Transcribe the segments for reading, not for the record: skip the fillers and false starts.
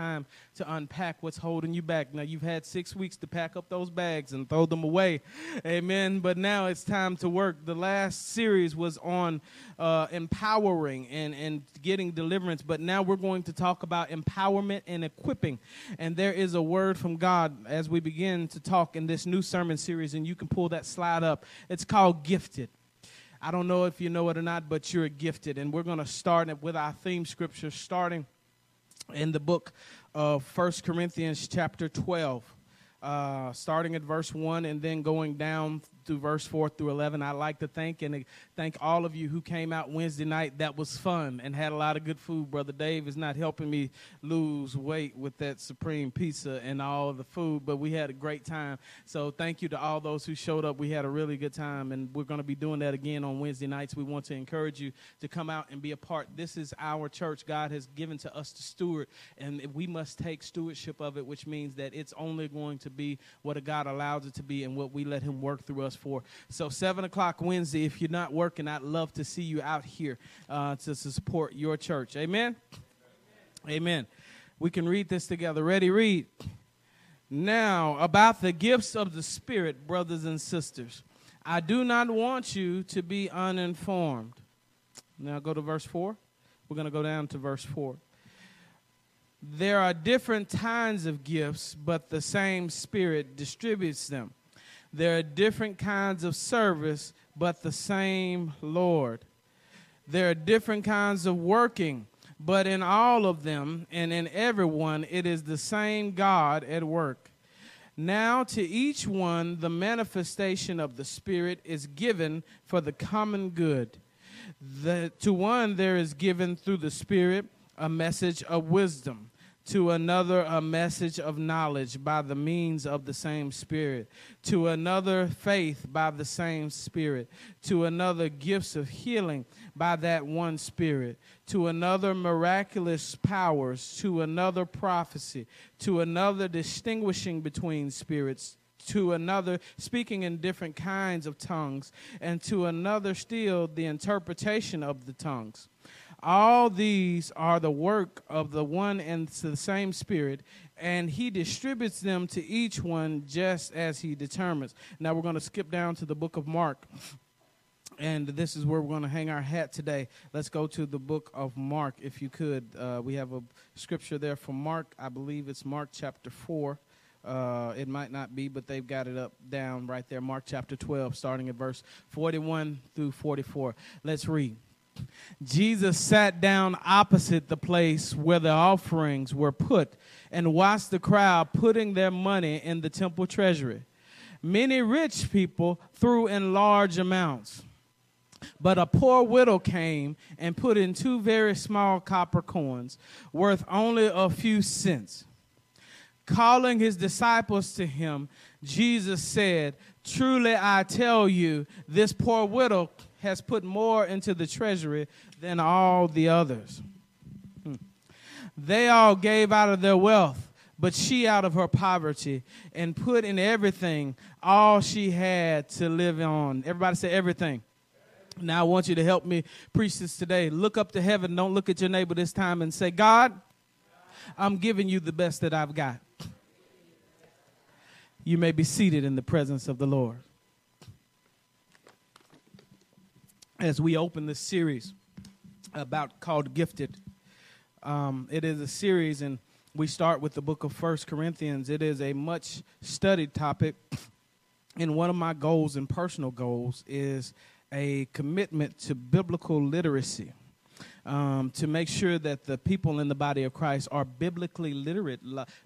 time to unpack what's holding you back. Now, you've had 6 weeks to pack up those bags and throw them away. Amen. But now it's time to work. The last series was on empowering and getting deliverance. But now we're going to talk about empowerment and equipping. And there is a word from God as we begin to talk in this new sermon series. And you can pull that slide up. It's called Gifted. I don't know if you know it or not, but you're gifted. And we're going to start with our theme scripture, starting in the book of 1 Corinthians chapter 12, starting at verse 1 and then going down through verse 4 through 11. I'd like to thank all of you who came out Wednesday night. That was fun and had a lot of good food. Brother Dave is not helping me lose weight with that supreme pizza and all of the food, but we had a great time. So thank you to all those who showed up. We had a really good time, and we're going to be doing that again on Wednesday nights. We want to encourage you to come out and be a part. This is our church. God has given to us to steward, and we must take stewardship of it, which means that it's only going to be what God allows it to be and what we let him work through us for. So 7 o'clock Wednesday, if you're not working, I'd love to see you out here to support your church. Amen? Amen? Amen. We can read this together. Ready? Read. Now, about the gifts of the Spirit, brothers and sisters, I do not want you to be uninformed. Now go to verse 4. We're going to go down to verse 4. There are different kinds of gifts, but the same Spirit distributes them. There are different kinds of service, but the same Lord. There are different kinds of working, but in all of them and in everyone, it is the same God at work. Now to each one, the manifestation of the Spirit is given for the common good. To one, there is given through the Spirit a message of wisdom. To another, a message of knowledge by the means of the same Spirit. To another, faith by the same Spirit. To another, gifts of healing by that one Spirit. To another, miraculous powers. To another, prophecy. To another, distinguishing between spirits. To another, speaking in different kinds of tongues. And to another, still, the interpretation of the tongues. All these are the work of the one and the same Spirit, and he distributes them to each one just as he determines. Now we're going to skip down to the book of Mark, and this is where we're going to hang our hat today. Let's go to the book of Mark, if you could. We have a scripture there from Mark. I believe it's Mark chapter 4. It might not be, but they've got it up down right there. Mark chapter 12, starting at verse 41 through 44. Let's read. Jesus sat down opposite the place where the offerings were put and watched the crowd putting their money in the temple treasury. Many rich people threw in large amounts, but a poor widow came and put in 2 very small copper coins worth only a few cents. Calling his disciples to him, Jesus said, "Truly I tell you, this poor widow has put more into the treasury than all the others. They all gave out of their wealth, but she out of her poverty and put in everything, all she had to live on." Everybody say everything. Now I want you to help me preach this today. Look up to heaven. Don't look at your neighbor this time and say, "God, I'm giving you the best that I've got." You may be seated in the presence of the Lord. As we open this series called Gifted, it is a series, and we start with the book of 1 Corinthians. It is a much studied topic, and one of my goals and personal goals is a commitment to biblical literacy, to make sure that the people in the body of Christ are biblically literate.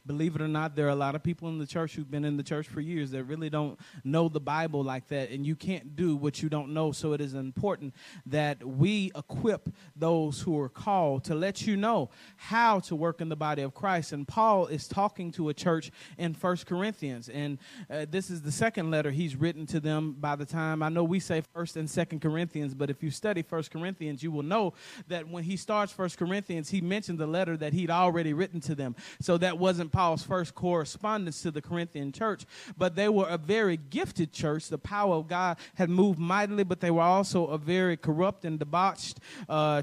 Believe it or not, there are a lot of people in the church who've been in the church for years that really don't know the Bible like that, and you can't do what you don't know, so it is important that we equip those who are called to let you know how to work in the body of Christ. And Paul is talking to a church in 1 Corinthians, and this is the second letter he's written to them by the time. I know we say 1 and 2 Corinthians, but if you study 1 Corinthians, you will know that that when he starts 1 Corinthians, he mentioned the letter that he'd already written to them. So that wasn't Paul's first correspondence to the Corinthian church, but they were a very gifted church. The power of God had moved mightily, but they were also a very corrupt and debauched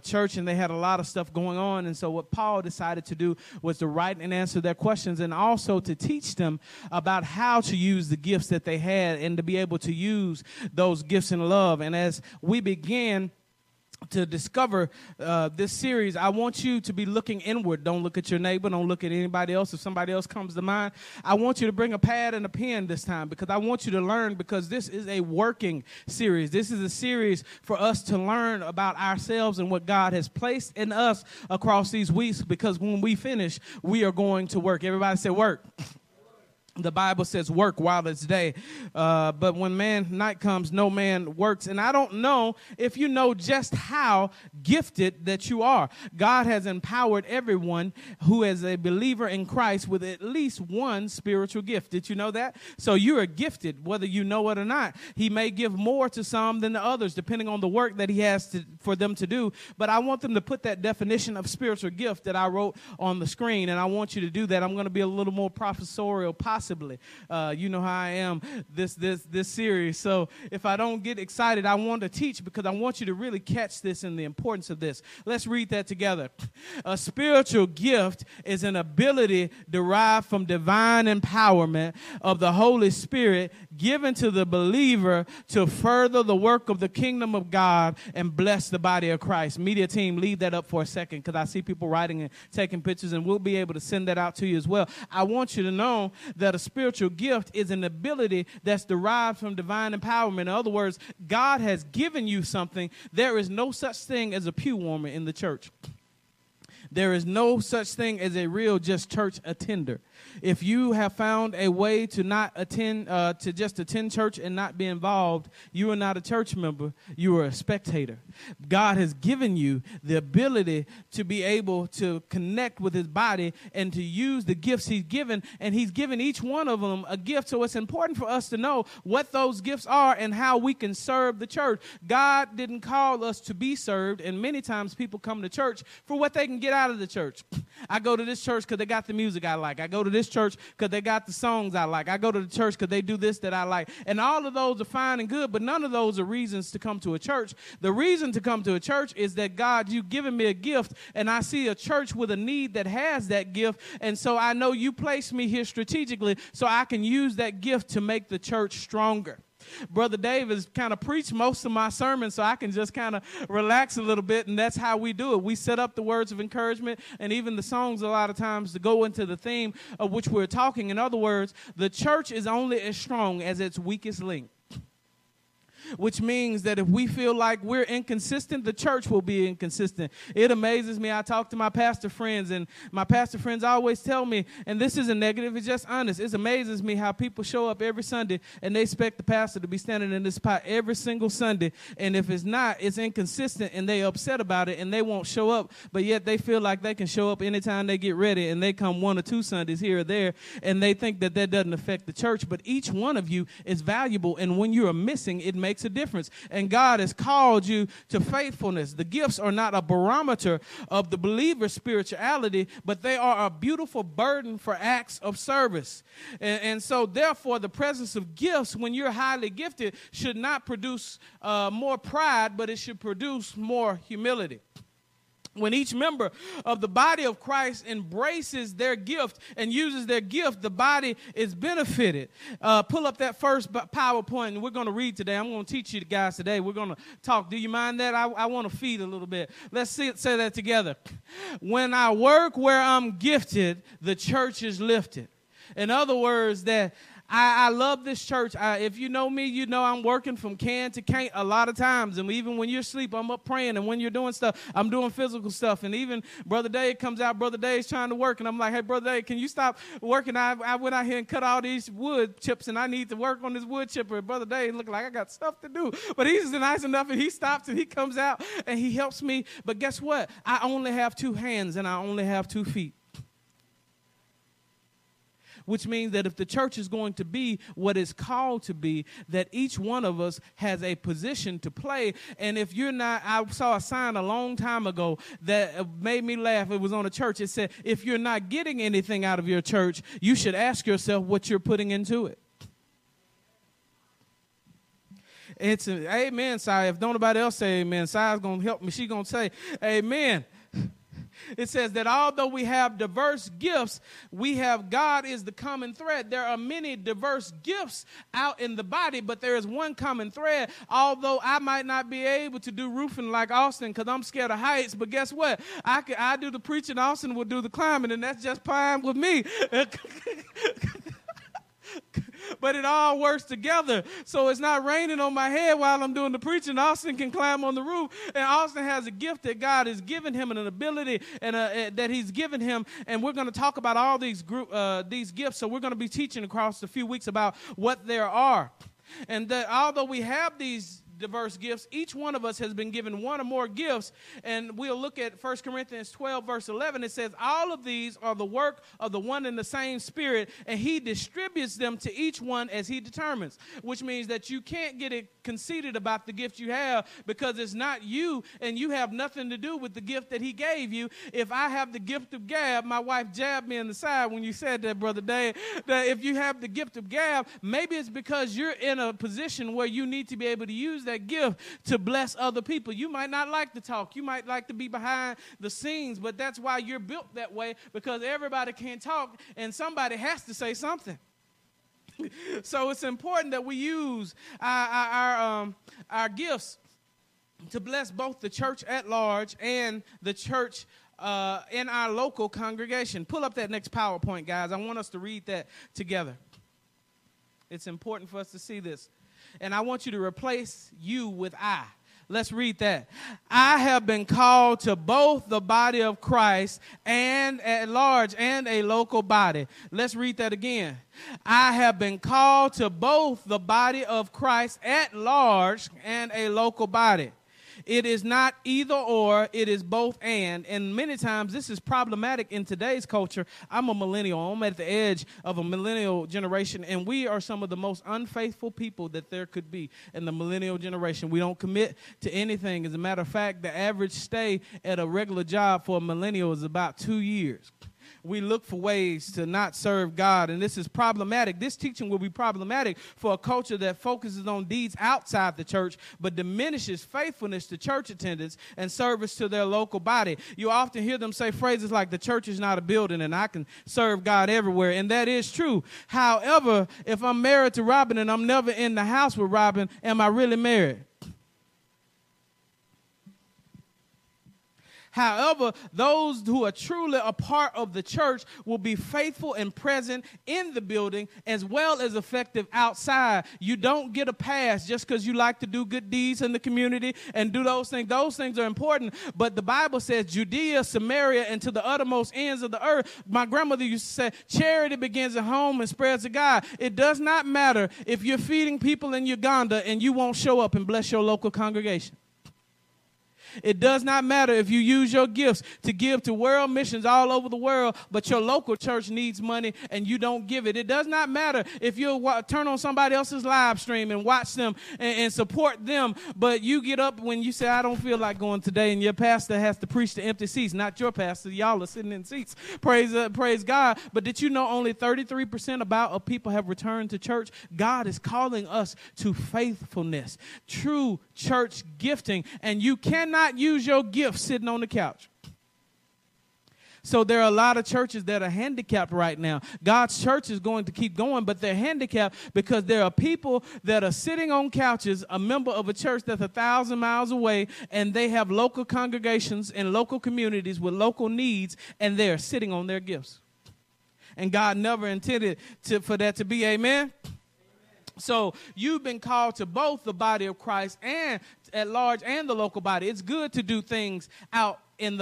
church, and they had a lot of stuff going on. And so what Paul decided to do was to write and answer their questions, and also to teach them about how to use the gifts that they had and to be able to use those gifts in love. And as we began to discover this series, I want you to be looking inward. Don't look at your neighbor. Don't look at anybody else. If somebody else comes to mind, I want you to bring a pad and a pen this time, because I want you to learn, because this is a working series. This is a series for us to learn about ourselves and what God has placed in us across these weeks, because when we finish, we are going to work. Everybody say work. The Bible says work while it's day, but when night comes, no man works. And I don't know if you know just how gifted that you are. God has empowered everyone who is a believer in Christ with at least one spiritual gift. Did you know that? So you are gifted, whether you know it or not. He may give more to some than to others, depending on the work that he has for them to do. But I want them to put that definition of spiritual gift that I wrote on the screen, and I want you to do that. I'm going to be a little more professorial, possibly. You know how I am this series. So if I don't get excited, I want to teach, because I want you to really catch this and the importance of this. Let's read that together. A spiritual gift is an ability derived from divine empowerment of the Holy Spirit given to the believer to further the work of the kingdom of God and bless the body of Christ. Media team, leave that up for a second, because I see people writing and taking pictures, and we'll be able to send that out to you as well. I want you to know that a spiritual gift is an ability that's derived from divine empowerment. In other words, God has given you something. There is no such thing as a pew warmer in the church. There is no such thing as a real just church attender. If you have found a way to not attend, to just attend church and not be involved, you are not a church member. You are a spectator. God has given you the ability to be able to connect with his body and to use the gifts he's given, and he's given each one of them a gift. So it's important for us to know what those gifts are and how we can serve the church. God didn't call us to be served, and many times people come to church for what they can get out of the church. I go to this church because they got the music I like. I go to this church because they got the songs I like. I go to the church because they do this that I like. And all of those are fine and good, but none of those are reasons to come to a church. The reason to come to a church is that, God, you've given me a gift, and I see a church with a need that has that gift, and so I know you placed me here strategically so I can use that gift to make the church stronger. Brother Dave has kind of preached most of my sermon, so I can just kind of relax a little bit, and that's how we do it. We set up the words of encouragement and even the songs a lot of times to go into the theme of which we're talking. In other words, the church is only as strong as its weakest link, which means that if we feel like we're inconsistent, the church will be inconsistent. It amazes me. I talk to my pastor friends, and my pastor friends always tell me, and this isn't negative, it's just honest, it amazes me how people show up every Sunday and they expect the pastor to be standing in this spot every single Sunday, and if it's not, it's inconsistent, and they're upset about it, and they won't show up, but yet they feel like they can show up anytime they get ready, and they come one or two Sundays here or there, and they think that that doesn't affect the church. But each one of you is valuable, and when you are missing, it makes a difference. And God has called you to faithfulness. The gifts are not a barometer of the believer's spirituality, but they are a beautiful burden for acts of service. And so therefore, the presence of gifts, when you're highly gifted, should not produce more pride, but it should produce more humility. When each member of the body of Christ embraces their gift and uses their gift, the body is benefited. Pull up that first PowerPoint, and we're going to read today. I'm going to teach you guys today. We're going to talk. Do you mind that? I want to feed a little bit. Let's say that together. When I work where I'm gifted, the church is lifted. In other words, that I love this church. If you know me, you know I'm working from can to can't a lot of times. And even when you're asleep, I'm up praying. And when you're doing stuff, I'm doing physical stuff. And even Brother Dave comes out. Brother Dave's trying to work. And I'm like, hey, Brother Dave, can you stop working? I went out here and cut all these wood chips, and I need to work on this wood chipper. And Brother Dave looked like I got stuff to do. But he's nice enough, and he stops, and he comes out, and he helps me. But guess what? I only have two hands, and I only have 2 feet. which means that if the church is going to be what it's called to be, that each one of us has a position to play. And if you're not, I saw a sign a long time ago that made me laugh. It was on a church. It said, if you're not getting anything out of your church, you should ask yourself what you're putting into it. It's an amen, Si. If don't nobody else say amen, Si's going to help me. She's going to say amen. It says that although we have diverse gifts, we have God is the common thread. There are many diverse gifts out in the body, but there is one common thread. Although I might not be able to do roofing like Austin because I'm scared of heights, but guess what? I do the preaching, Austin will do the climbing, and that's just fine with me. But it all works together. So it's not raining on my head while I'm doing the preaching. Austin can climb on the roof. And Austin has a gift that God has given him and an ability and that he's given him. And we're going to talk about all these gifts. So we're going to be teaching across a few weeks about what there are. And that although we have these diverse gifts, each one of us has been given one or more gifts. And we'll look at 1 Corinthians 12, verse 11. It says, all of these are the work of the one and the same Spirit, and he distributes them to each one as he determines, which means that you can't get it conceited about the gift you have because it's not you, and you have nothing to do with the gift that he gave you. If I have the gift of gab, my wife jabbed me in the side when you said that, Brother Dave, that if you have the gift of gab, maybe it's because you're in a position where you need to be able to use that gift to bless other people. You might not like to talk. You might like to be behind the scenes, but that's why you're built that way, because everybody can't talk and somebody has to say something. So it's important that we use our gifts to bless both the church at large and the church in our local congregation. Pull up that next PowerPoint, guys. I want us to read that together. It's important for us to see this. And I want you to replace you with I. Let's read that. I have been called to both the body of Christ and at large and a local body. Let's read that again. I have been called to both the body of Christ at large and a local body. It is not either or, it is both and. And many times this is problematic in today's culture. I'm a millennial. I'm at the edge of a millennial generation, and we are some of the most unfaithful people that there could be in the millennial generation. We don't commit to anything. As a matter of fact, the average stay at a regular job for a millennial is about 2 years. We look for ways to not serve God, and this is problematic. This teaching will be problematic for a culture that focuses on deeds outside the church but diminishes faithfulness to church attendance and service to their local body. You often hear them say phrases like, the church is not a building and I can serve God everywhere, and that is true. However, if I'm married to Robin and I'm never in the house with Robin, am I really married? However, those who are truly a part of the church will be faithful and present in the building as well as effective outside. You don't get a pass just because you like to do good deeds in the community and do those things. Those things are important, but the Bible says Judea, Samaria, and to the uttermost ends of the earth. My grandmother used to say, charity begins at home and spreads to God. It does not matter if you're feeding people in Uganda and you won't show up and bless your local congregation. It does not matter if you use your gifts to give to world missions all over the world, but your local church needs money and you don't give it. It does not matter if you turn on somebody else's live stream and watch them and support them, but you get up when you say, I don't feel like going today, and your pastor has to preach to empty seats. Not your pastor. Y'all are sitting in seats. Praise God. But did you know only 33% of people have returned to church? God is calling us to faithfulness, true church gifting, and you cannot use your gift sitting on the couch. So there are a lot of churches that are handicapped right now. God's church is going to keep going, but they're handicapped because there are people that are sitting on couches, a member of a church that's 1,000 miles away, and they have local congregations and local communities with local needs, and they're sitting on their gifts. And God never intended for that to be, amen? So you've been called to both the body of Christ and at large and the local body. It's good to do things out in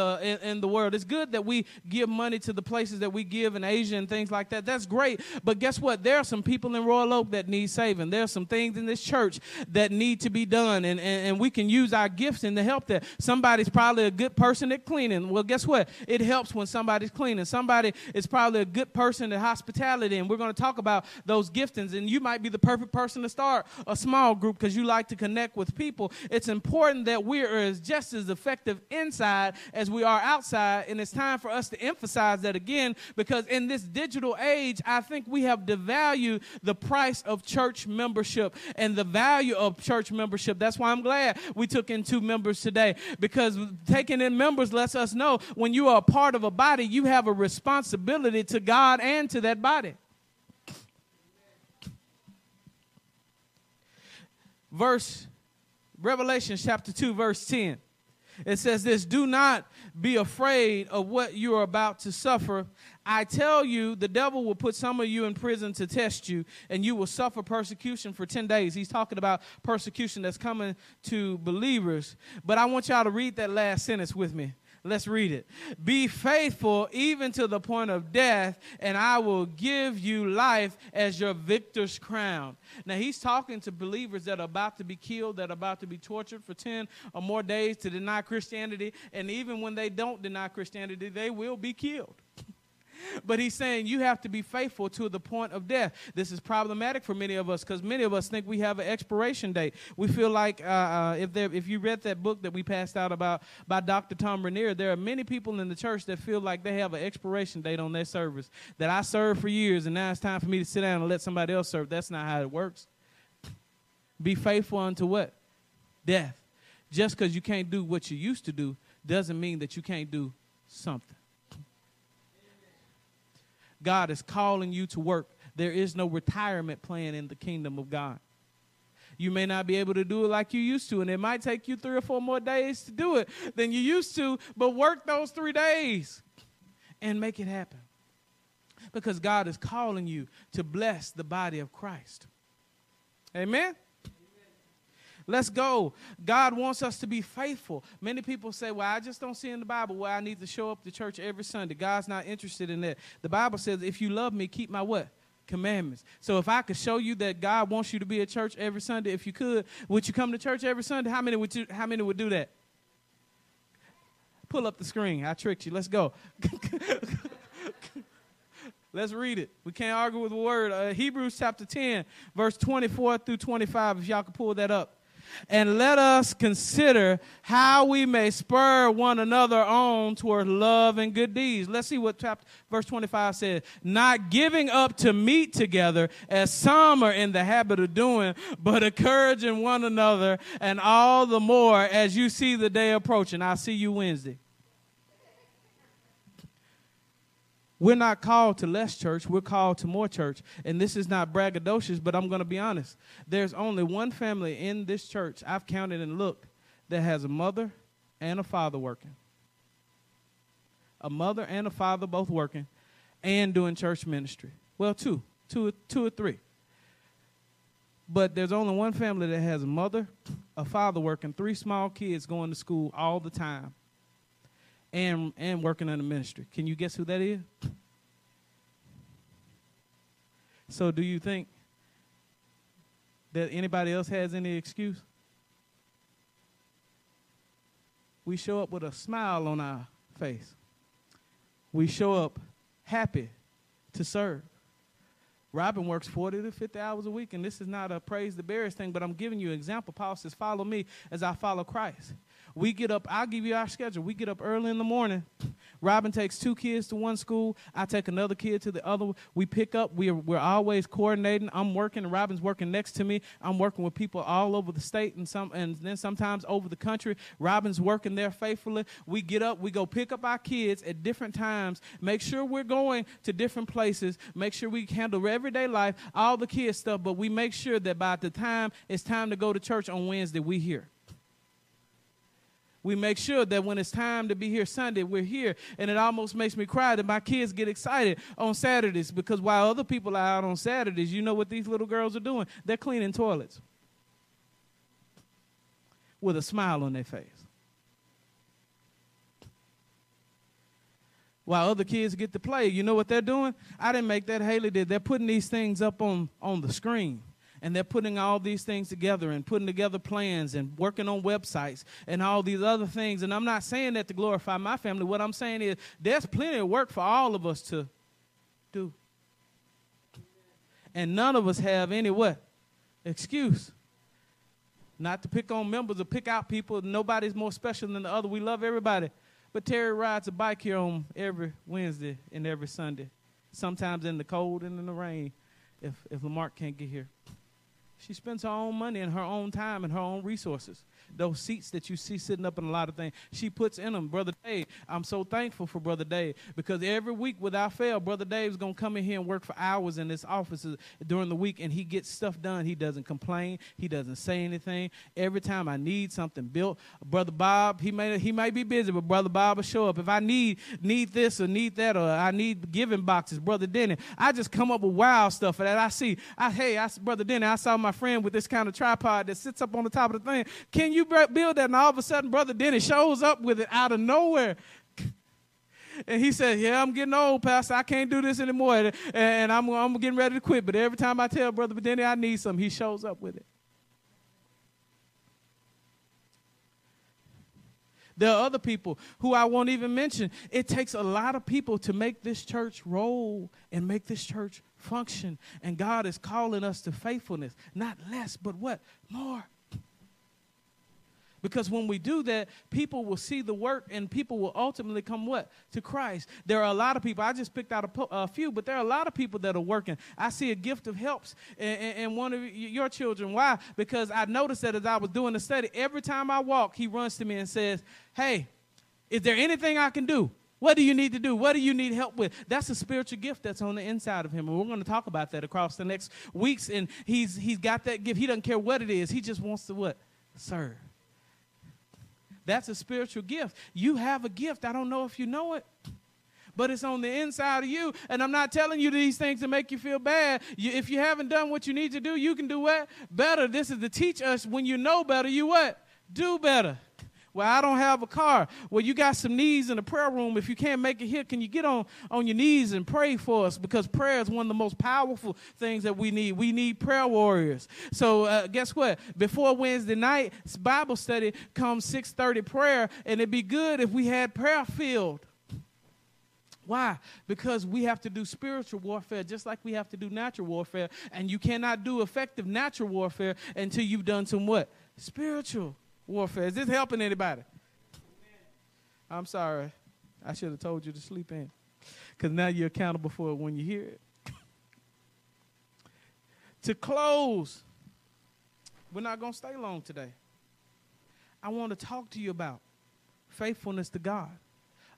the world. It's good that we give money to the places that we give in Asia and things like that. That's great. But guess what? There are some people in Royal Oak that need saving. There are some things in this church that need to be done, and we can use our gifts and to help that. Somebody's probably a good person at cleaning. Well, guess what? It helps when somebody's cleaning. Somebody is probably a good person at hospitality, and we're going to talk about those giftings, and you might be the perfect person to start a small group because you like to connect with people. It's important that we are just as effective inside as we are outside, and it's time for us to emphasize that again, because in this digital age, I think we have devalued the price of church membership and the value of church membership. That's why I'm glad we took in 2 members today, because taking in members lets us know when you are a part of a body, you have a responsibility to God and to that body. Revelation chapter 2, verse 10. It says this: do not be afraid of what you are about to suffer. I tell you, the devil will put some of you in prison to test you, and you will suffer persecution for 10 days. He's talking about persecution that's coming to believers. But I want y'all to read that last sentence with me. Let's read it. Be faithful even to the point of death, and I will give you life as your victor's crown. Now, he's talking to believers that are about to be killed, that are about to be tortured for 10 or more days to deny Christianity. And even when they don't deny Christianity, they will be killed. But he's saying you have to be faithful to the point of death. This is problematic for many of us because many of us think we have an expiration date. We feel like if you read that book that we passed out about by Dr. Tom Rainier, there are many people in the church that feel like they have an expiration date on their service, that I served for years and now it's time for me to sit down and let somebody else serve. That's not how it works. Be faithful unto what? Death. Just because you can't do what you used to do doesn't mean that you can't do something. God is calling you to work. There is no retirement plan in the kingdom of God. You may not be able to do it like you used to, and it might take you 3 or 4 more days to do it than you used to, but work those 3 days and make it happen because God is calling you to bless the body of Christ. Amen? Let's go. God wants us to be faithful. Many people say, well, I just don't see in the Bible where I need to show up to church every Sunday. God's not interested in that. The Bible says, if you love me, keep my what? Commandments. So if I could show you that God wants you to be at church every Sunday, if you could, would you come to church every Sunday? How many would do that? Pull up the screen. I tricked you. Let's go. Let's read it. We can't argue with the word. Hebrews chapter 10, verse 24 through 25, if y'all could pull that up. And let us consider how we may spur one another on toward love and good deeds. Let's see what verse 25 says. Not giving up to meet together, as some are in the habit of doing, but encouraging one another, and all the more as you see the day approaching. I'll see you Wednesday. We're not called to less church. We're called to more church. And this is not braggadocious, but I'm going to be honest. There's only one family in this church, I've counted and looked, that has a mother and a father working. A mother and a father both working and doing church ministry. Well, two or three. But there's only one family that has a mother, a father working, 3 small kids going to school all the time. And working in the ministry. Can you guess who that is? So do you think that anybody else has any excuse? We show up with a smile on our face. We show up happy to serve. Robin works 40 to 50 hours a week, and this is not a praise the bearers thing, but I'm giving you an example. Paul says, follow me as I follow Christ. We get up, I'll give you our schedule. We get up early in the morning. Robin takes 2 kids to one school. I take another kid to the other. We pick up. We're always coordinating. I'm working. Robin's working next to me. I'm working with people all over the state and then sometimes over the country. Robin's working there faithfully. We get up. We go pick up our kids at different times. Make sure we're going to different places. Make sure we handle everyday life, all the kids stuff, but we make sure that by the time it's time to go to church on Wednesday, we're here. We make sure that when it's time to be here Sunday, we're here. And it almost makes me cry that my kids get excited on Saturdays because while other people are out on Saturdays, you know what these little girls are doing? They're cleaning toilets with a smile on their face. while other kids get to play. You know what they're doing? I didn't make that. Haley did. They're putting these things up on the screen. And they're putting all these things together and putting together plans and working on websites and all these other things. And I'm not saying that to glorify my family. What I'm saying is there's plenty of work for all of us to do. And none of us have any what? Excuse. Not to pick on members or pick out people. Nobody's more special than the other. We love everybody. But Terry rides a bike here on every Wednesday and every Sunday, sometimes in the cold and in the rain if Lamarck can't get here. She spends her own money and her own time and her own resources. Those seats that you see sitting up in a lot of things, she puts in them. Brother Dave, I'm so thankful for Brother Dave, because every week without fail, Brother Dave's going to come in here and work for hours in his offices during the week, and he gets stuff done. He doesn't complain. He doesn't say anything. Every time I need something built, Brother Bob, he might be busy, but Brother Bob will show up. If I need this or need that, or I need giving boxes, Brother Denny, I just come up with wild stuff that I see. Brother Denny, I saw my friend with this kind of tripod that sits up on the top of the thing. Can you build that? And all of a sudden, Brother Denny shows up with it out of nowhere. And he said, yeah, I'm getting old, Pastor. I can't do this anymore. And I'm getting ready to quit. But every time I tell Brother Denny I need something, he shows up with it. There are other people who I won't even mention. It takes a lot of people to make this church roll and make this church function. And God is calling us to faithfulness. Not less, but what? More. Because when we do that, people will see the work and people will ultimately come what? To Christ. There are a lot of people. I just picked out a few, but there are a lot of people that are working. I see a gift of helps in one of your children. Why? Because I noticed that as I was doing the study, every time I walk, he runs to me and says, hey, is there anything I can do? What do you need to do? What do you need help with? That's a spiritual gift that's on the inside of him. And we're going to talk about that across the next weeks. And he's got that gift. He doesn't care what it is. He just wants to what? Serve. That's a spiritual gift. You have a gift. I don't know if you know it, but it's on the inside of you. And I'm not telling you these things to make you feel bad. If you haven't done what you need to do, you can do what? Better. This is to teach us when you know better, you what? Do better. Well, I don't have a car. Well, you got some needs in the prayer room. If you can't make it here, can you get on your knees and pray for us? Because prayer is one of the most powerful things that we need. We need prayer warriors. So guess what? Before Wednesday night, Bible study comes 6:30 prayer, and it'd be good if we had prayer filled. Why? Because we have to do spiritual warfare just like we have to do natural warfare, and you cannot do effective natural warfare until you've done some what? Spiritual warfare. Is this helping anybody? Amen. I'm sorry. I should have told you to sleep in, because now you're accountable for it when you hear it. To close, we're not going to stay long today. I want to talk to you about faithfulness to God.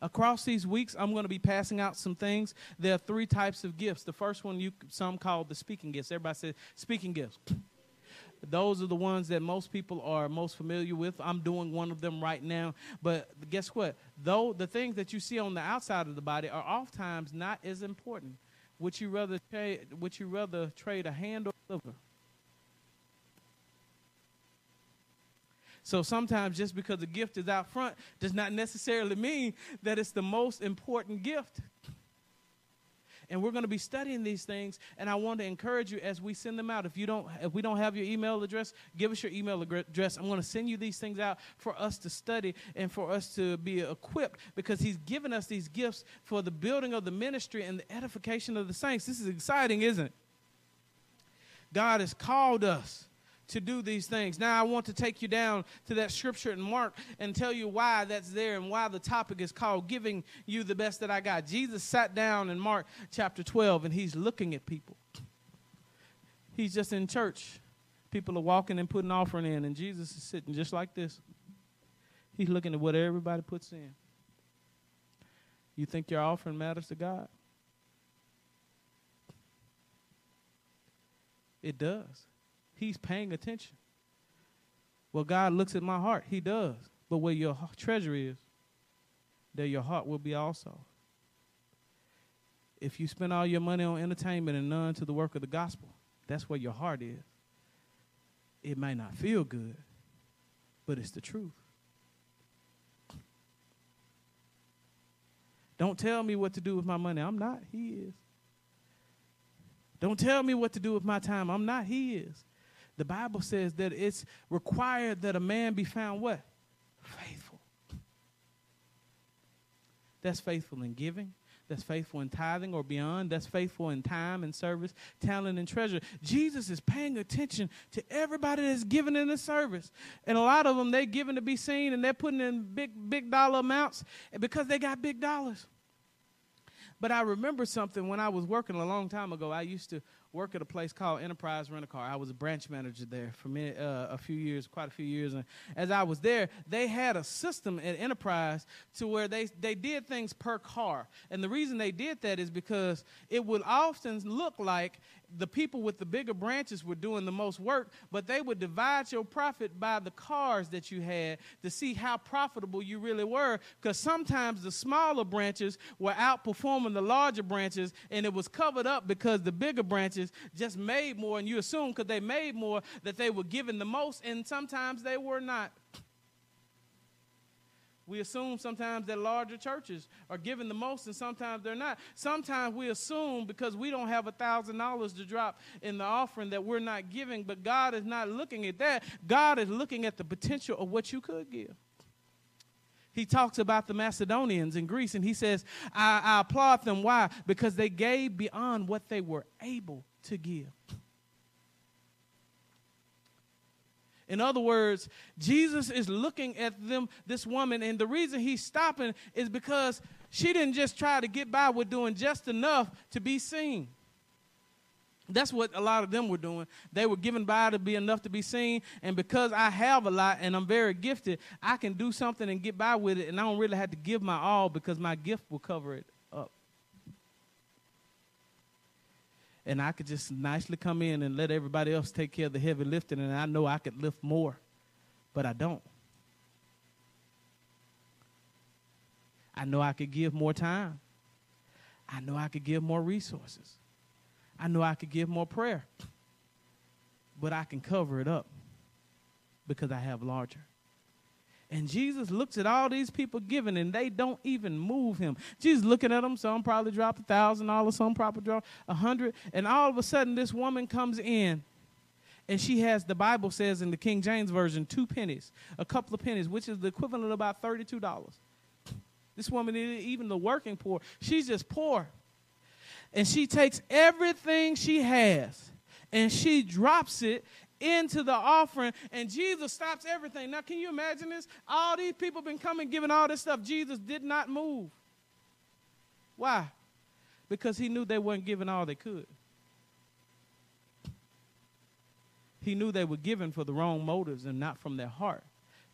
Across these weeks, I'm going to be passing out some things. There are three types of gifts. The first one, some call the speaking gifts. Everybody says speaking gifts. Those are the ones that most people are most familiar with. I'm doing one of them right now. But guess what? Though the things that you see on the outside of the body are oftentimes not as important. Would you rather trade a hand or a liver? So sometimes just because the gift is out front does not necessarily mean that it's the most important gift. And we're going to be studying these things, and I want to encourage you as we send them out. If we don't have your email address, give us your email address. I'm going to send you these things out for us to study and for us to be equipped, because he's given us these gifts for the building of the ministry and the edification of the saints. This is exciting, isn't it? God has called us to do these things. Now I want to take you down to that scripture in Mark and tell you why that's there and why the topic is called Giving You the Best That I Got. Jesus sat down in Mark chapter 12 and he's looking at people. He's just in church. People are walking and putting offering in, and Jesus is sitting just like this. He's looking at what everybody puts in. You think your offering matters to God? It does. He's paying attention. Well, God looks at my heart. He does. But where your treasure is, there your heart will be also. If you spend all your money on entertainment and none to the work of the gospel, that's where your heart is. It may not feel good, but it's the truth. Don't tell me what to do with my money. I'm not. He is. Don't tell me what to do with my time. I'm not. He is. The Bible says that it's required that a man be found what? Faithful. That's faithful in giving. That's faithful in tithing or beyond. That's faithful in time and service, talent and treasure. Jesus is paying attention to everybody that's giving in the service. And a lot of them, they're giving to be seen, and they're putting in big dollar amounts because they got big dollars. But I remember something when I was working a long time ago. I used to work at a place called Enterprise Rent-A-Car. I was a branch manager there for quite a few years. And as I was there, they had a system at Enterprise to where they did things per car. And the reason they did that is because it would often look like the people with the bigger branches were doing the most work, but they would divide your profit by the cars that you had to see how profitable you really were, because sometimes the smaller branches were outperforming the larger branches, and it was covered up because the bigger branches just made more, and you assume because they made more that they were giving the most, and sometimes they were not. We assume sometimes that larger churches are giving the most and sometimes they're not. Sometimes we assume because we don't have $1,000 to drop in the offering that we're not giving, but God is not looking at that. God is looking at the potential of what you could give. He talks about the Macedonians in Greece, and he says, I applaud them. Why? Because they gave beyond what they were able to give. In other words, Jesus is looking at them, this woman, and the reason he's stopping is because she didn't just try to get by with doing just enough to be seen. That's what a lot of them were doing. They were giving by to be enough to be seen, and because I have a lot and I'm very gifted, I can do something and get by with it, and I don't really have to give my all because my gift will cover it up. And I could just nicely come in and let everybody else take care of the heavy lifting, and I know I could lift more, but I don't. I know I could give more time. I know I could give more resources. I know I could give more prayer, but I can cover it up because I have larger. And Jesus looks at all these people giving, and they don't even move him. Jesus looking at them. Some probably drop $1,000. Some probably drop $100. And all of a sudden, this woman comes in, and she has, the Bible says in the King James Version, 2 pennies, a couple of pennies, which is the equivalent of about $32. This woman isn't even the working poor. She's just poor. And she takes everything she has, and she drops it into the offering, and Jesus stops everything. Now, can you imagine this? All these people been coming, giving all this stuff. Jesus did not move. Why? Because he knew they weren't giving all they could. He knew they were giving for the wrong motives and not from their heart.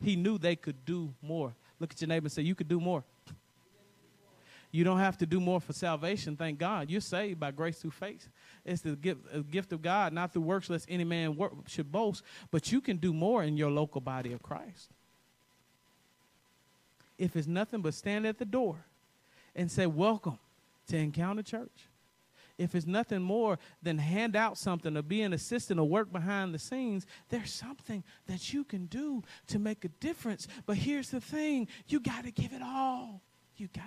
He knew they could do more. Look at your neighbor and say, you could do more. You don't have to do more for salvation, thank God. You're saved by grace through faith. It's the gift of God, not through works, lest any man should boast. But you can do more in your local body of Christ. If it's nothing but stand at the door and say, welcome to Encounter Church. If it's nothing more than hand out something or be an assistant or work behind the scenes, there's something that you can do to make a difference. But here's the thing, you got to give it all you got.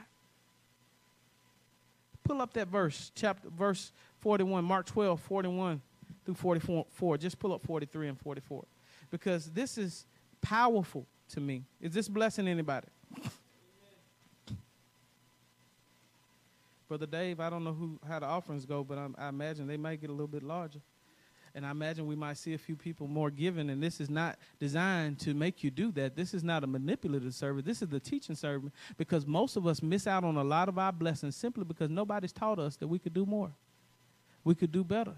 Pull up that verse, verse 41, Mark 12, 41 through 44. Just pull up 43 and 44, because this is powerful to me. Is this blessing anybody? Amen. Brother Dave, I don't know how the offerings go, but I imagine they might get a little bit larger. And I imagine we might see a few people more giving, and this is not designed to make you do that. This is not a manipulative service. This is the teaching service, because most of us miss out on a lot of our blessings simply because nobody's taught us that we could do more. We could do better,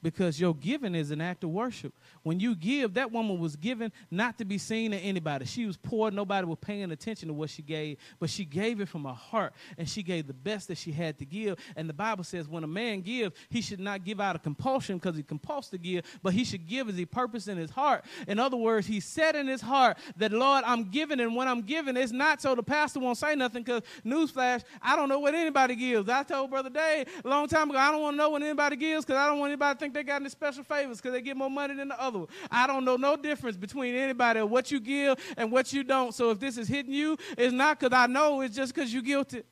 because your giving is an act of worship. When you give, that woman was giving not to be seen at anybody. She was poor. Nobody was paying attention to what she gave, but she gave it from her heart, and she gave the best that she had to give. And the Bible says when a man gives, he should not give out of compulsion because he's compulsed to give, but he should give as he purposed in his heart. In other words, he said in his heart that, Lord, I'm giving, and when I'm giving, it's not so the pastor won't say nothing, because newsflash, I don't know what anybody gives. I told Brother Dave a long time ago, I don't want to know what anybody gives, because I don't want anybody to think they got any special favors because they get more money than the other one. I don't know no difference between anybody or what you give and what you don't. So if this is hitting you, it's not because I know, it's just because you're guilty.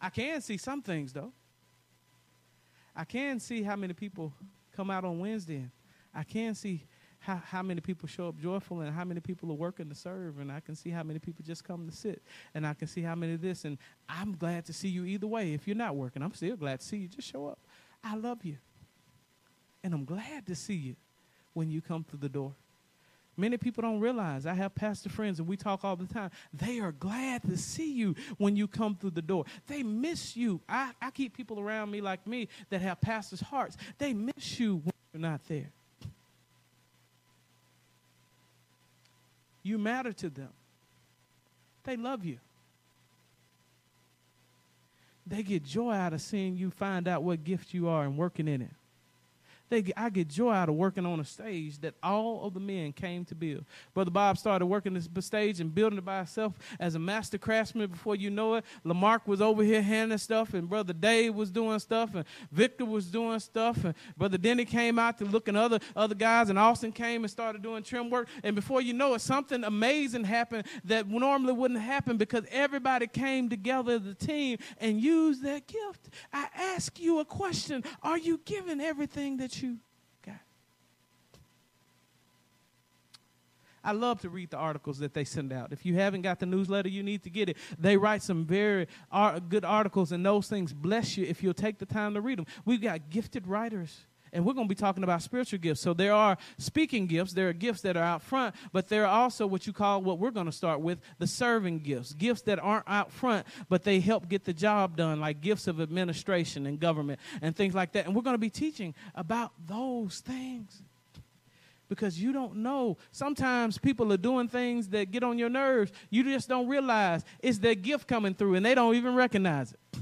I can see some things, though. I can see how many people come out on Wednesday. And I can see how many people show up joyful and how many people are working to serve. And I can see how many people just come to sit. And I can see how many of this. And I'm glad to see you either way. If you're not working, I'm still glad to see you. Just show up. I love you. And I'm glad to see you when you come through the door. Many people don't realize. I have pastor friends, and we talk all the time. They are glad to see you when you come through the door. They miss you. I keep people around me like me that have pastors' hearts. They miss you when you're not there. You matter to them. They love you. They get joy out of seeing you find out what gift you are and working in it. I get joy out of working on a stage that all of the men came to build. Brother Bob started working this stage and building it by himself as a master craftsman before you know it. Lamarck was over here handling stuff, and Brother Dave was doing stuff, and Victor was doing stuff, and Brother Denny came out to look at other guys, and Austin came and started doing trim work. And before you know it, something amazing happened that normally wouldn't happen because everybody came together as a team and used that gift. I ask you a question. Are you giving everything that you got? I love to read the articles that they send out. If you haven't got the newsletter, you need to get it. They write some very good articles, and those things bless you if you'll take the time to read them. We've got gifted writers, and we're going to be talking about spiritual gifts. So there are speaking gifts. There are gifts that are out front, but there are also what you call, what we're going to start with, the serving gifts, gifts that aren't out front, but they help get the job done, like gifts of administration and government and things like that. And we're going to be teaching about those things because you don't know. Sometimes people are doing things that get on your nerves. You just don't realize it's their gift coming through, and they don't even recognize it.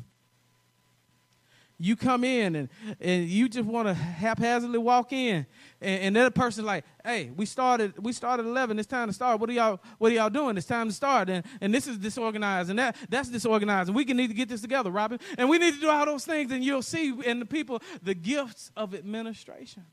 You come in and you just want to haphazardly walk in, and then the person's like, "Hey, we started 11. It's time to start. What are y'all doing? It's time to start." And this is disorganized, and that's disorganized. And we need to get this together, Robin. And we need to do all those things. And you'll see in the people the gifts of administration.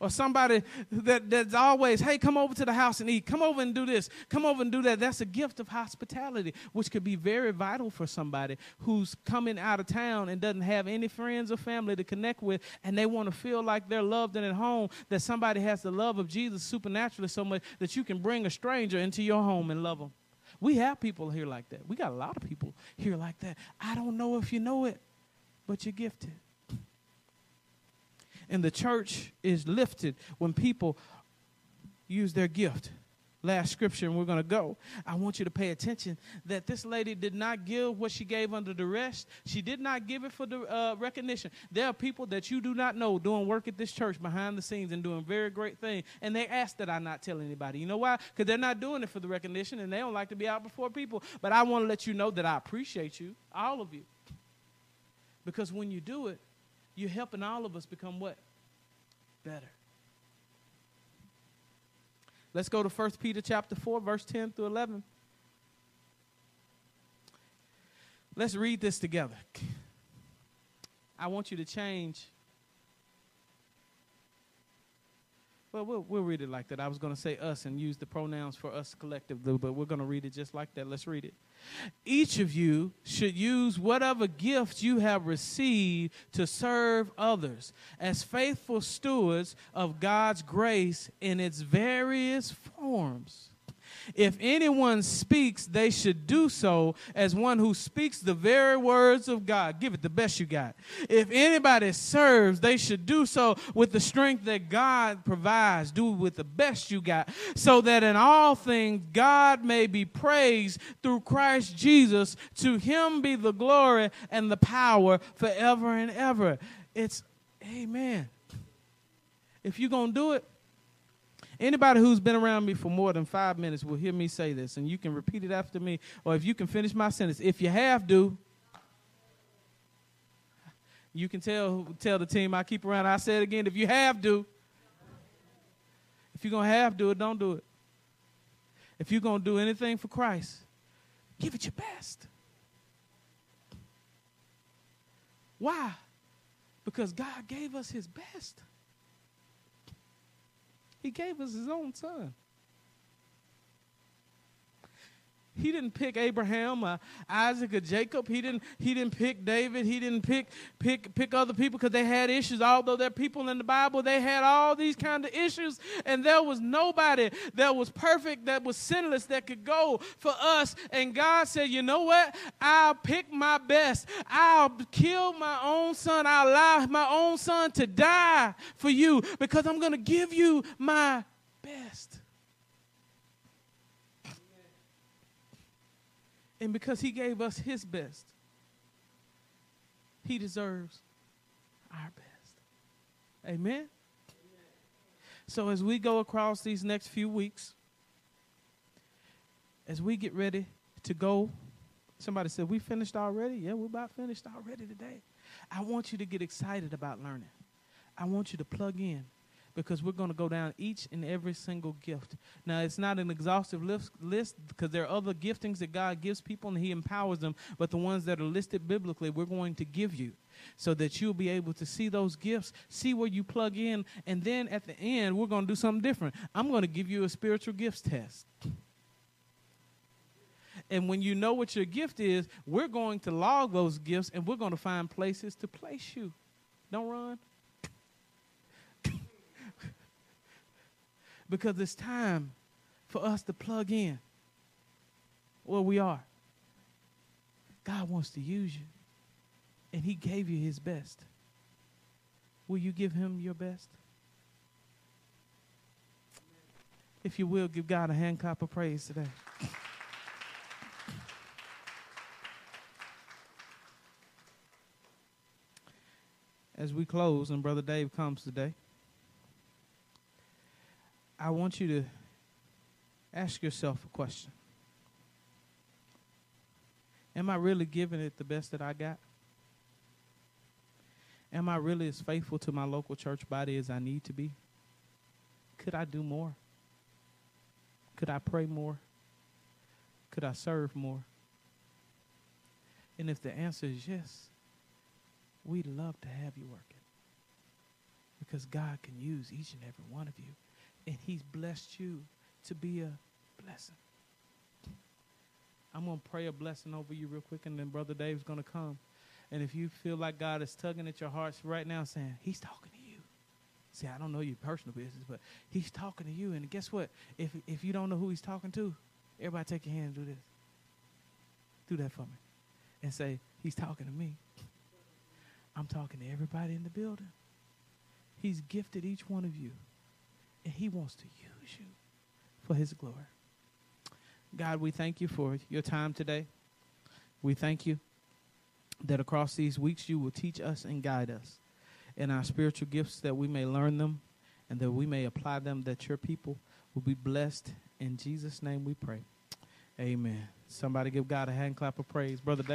Or somebody that's always, "Hey, come over to the house and eat. Come over and do this. Come over and do that." That's a gift of hospitality, which could be very vital for somebody who's coming out of town and doesn't have any friends or family to connect with, and they want to feel like they're loved and at home, that somebody has the love of Jesus supernaturally so much that you can bring a stranger into your home and love them. We have people here like that. We got a lot of people here like that. I don't know if you know it, but you're gifted. And the church is lifted when people use their gift. Last scripture, and we're going to go. I want you to pay attention that this lady did not give what she gave under duress. She did not give it for the recognition. There are people that you do not know doing work at this church behind the scenes and doing very great things, and they ask that I not tell anybody. You know why? Because they're not doing it for the recognition, and they don't like to be out before people. But I want to let you know that I appreciate you, all of you, because when you do it, you're helping all of us become what? Better. Let's go to 1 Peter chapter 4, verse 10 through 11. Let's read this together. I want you to change. Well, we'll read it like that. I was going to say us and use the pronouns for us collectively, but we're going to read it just like that. Let's read it. Each of you should use whatever gift you have received to serve others as faithful stewards of God's grace in its various forms. If anyone speaks, they should do so as one who speaks the very words of God. Give it the best you got. If anybody serves, they should do so with the strength that God provides. Do it with the best you got, so that in all things God may be praised through Christ Jesus. To him be the glory and the power forever and ever. It's amen. If you're going to do it, anybody who's been around me for more than 5 minutes will hear me say this, and you can repeat it after me, or if you can finish my sentence. If you have to, you can tell the team I keep around. I say it again. If you have to, if you're going to have to, don't do it. If you're going to do anything for Christ, give it your best. Why? Because God gave us his best. He gave us his own son. He didn't pick Abraham or Isaac or Jacob. He didn't pick David. He didn't pick other people because they had issues. Although they're people in the Bible, they had all these kind of issues. And there was nobody that was perfect, that was sinless, that could go for us. And God said, you know what? I'll pick my best. I'll kill my own son. I'll allow my own son to die for you because I'm going to give you my best. And because he gave us his best, he deserves our best. Amen? Amen? So as we go across these next few weeks, as we get ready to go, somebody said, we finished already? Yeah, we're about finished already today. I want you to get excited about learning. I want you to plug in, because we're going to go down each and every single gift. Now, it's not an exhaustive list because there are other giftings that God gives people and he empowers them, but the ones that are listed biblically, we're going to give you so that you'll be able to see those gifts, see where you plug in, and then at the end, we're going to do something different. I'm going to give you a spiritual gifts test. And when you know what your gift is, we're going to log those gifts, and we're going to find places to place you. Don't run. Because it's time for us to plug in where we are. God wants to use you, and he gave you his best. Will you give him your best? If you will, give God a hand clap of praise today. As we close, and Brother Dave comes today, I want you to ask yourself a question. Am I really giving it the best that I got? Am I really as faithful to my local church body as I need to be? Could I do more? Could I pray more? Could I serve more? And if the answer is yes, we'd love to have you working, because God can use each and every one of you. And he's blessed you to be a blessing. I'm going to pray a blessing over you real quick, and then Brother Dave's going to come. And if you feel like God is tugging at your hearts right now saying, he's talking to you. See, I don't know your personal business, but he's talking to you. And guess what? If you don't know who he's talking to, everybody take your hand and do this. Do that for me. And say, he's talking to me. I'm talking to everybody in the building. He's gifted each one of you. And he wants to use you for his glory. God, we thank you for your time today. We thank you that across these weeks you will teach us and guide us in our spiritual gifts, that we may learn them and that we may apply them, that your people will be blessed. In Jesus' name we pray. Amen. Somebody give God a hand clap of praise. Brother David.